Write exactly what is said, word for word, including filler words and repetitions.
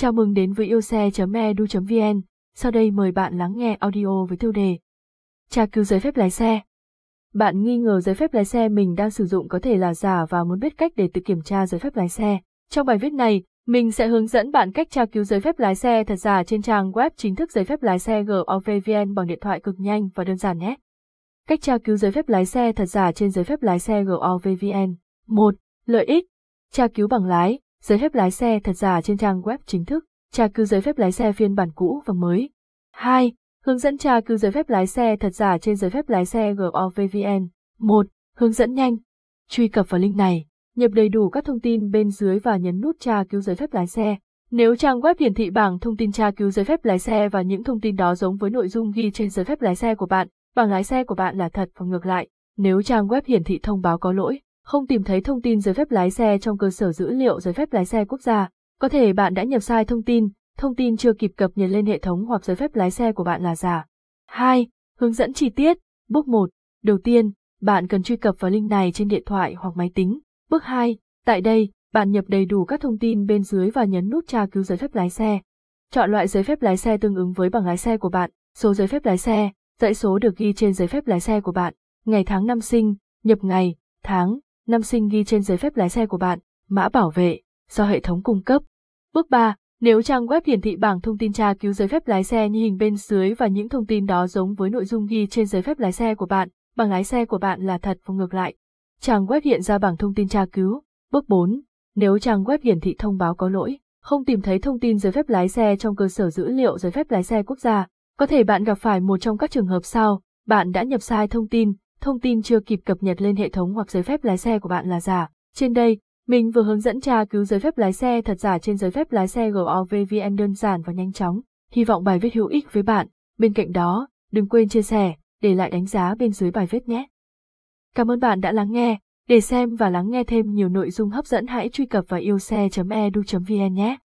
Chào mừng đến với yêu xe chấm e d u chấm v n, sau đây mời bạn lắng nghe audio với tiêu đề Tra cứu giấy phép lái xe. Bạn nghi ngờ giấy phép lái xe mình đang sử dụng có thể là giả và muốn biết cách để tự kiểm tra giấy phép lái xe. Trong bài viết này, mình sẽ hướng dẫn bạn cách tra cứu giấy phép lái xe thật giả trên trang web chính thức giấy phép lái xe gov.vn bằng điện thoại cực nhanh và đơn giản nhé. Cách tra cứu giấy phép lái xe thật giả trên giấy phép lái xe gov.vn. một. Lợi ích: tra cứu bằng lái, giấy phép lái xe thật giả trên trang web chính thức, tra cứu giấy phép lái xe phiên bản cũ và mới. hai. Hướng dẫn tra cứu giấy phép lái xe thật giả trên giấy phép lái xe gov.vn. một. Hướng dẫn nhanh. Truy cập vào link này, nhập đầy đủ các thông tin bên dưới và nhấn nút tra cứu giấy phép lái xe. Nếu trang web hiển thị bảng thông tin tra cứu giấy phép lái xe và những thông tin đó giống với nội dung ghi trên giấy phép lái xe của bạn, bảng lái xe của bạn là thật và ngược lại. Nếu trang web hiển thị thông báo có lỗi, không tìm thấy thông tin giấy phép lái xe trong cơ sở dữ liệu giấy phép lái xe quốc gia, có thể bạn đã nhập sai thông tin, thông tin chưa kịp cập nhật lên hệ thống hoặc giấy phép lái xe của bạn là giả. hai. Hướng dẫn chi tiết. Bước một. Đầu tiên, bạn cần truy cập vào link này trên điện thoại hoặc máy tính. Bước hai. Tại đây, bạn nhập đầy đủ các thông tin bên dưới và nhấn nút tra cứu giấy phép lái xe. Chọn loại giấy phép lái xe tương ứng với bảng lái xe của bạn, số giấy phép lái xe, dãy số được ghi trên giấy phép lái xe của bạn, ngày tháng năm sinh, nhập ngày, tháng, năm sinh ghi trên giấy phép lái xe của bạn, mã bảo vệ do hệ thống cung cấp. Bước ba. Nếu trang web hiển thị bảng thông tin tra cứu giấy phép lái xe như hình bên dưới và những thông tin đó giống với nội dung ghi trên giấy phép lái xe của bạn, bảng lái xe của bạn là thật và ngược lại. Trang web hiện ra bảng thông tin tra cứu. Bước bốn. Nếu trang web hiển thị thông báo có lỗi, không tìm thấy thông tin giấy phép lái xe trong cơ sở dữ liệu giấy phép lái xe quốc gia, có thể bạn gặp phải một trong các trường hợp sau: bạn đã nhập sai thông tin, thông tin chưa kịp cập nhật lên hệ thống hoặc giấy phép lái xe của bạn là giả. Trên đây, mình vừa hướng dẫn tra cứu giấy phép lái xe thật giả trên giấy phép lái xe gov.vn đơn giản và nhanh chóng. Hy vọng bài viết hữu ích với bạn. Bên cạnh đó, đừng quên chia sẻ, để lại đánh giá bên dưới bài viết nhé. Cảm ơn bạn đã lắng nghe. Để xem và lắng nghe thêm nhiều nội dung hấp dẫn, hãy truy cập vào yêu xe chấm e d u chấm v n nhé.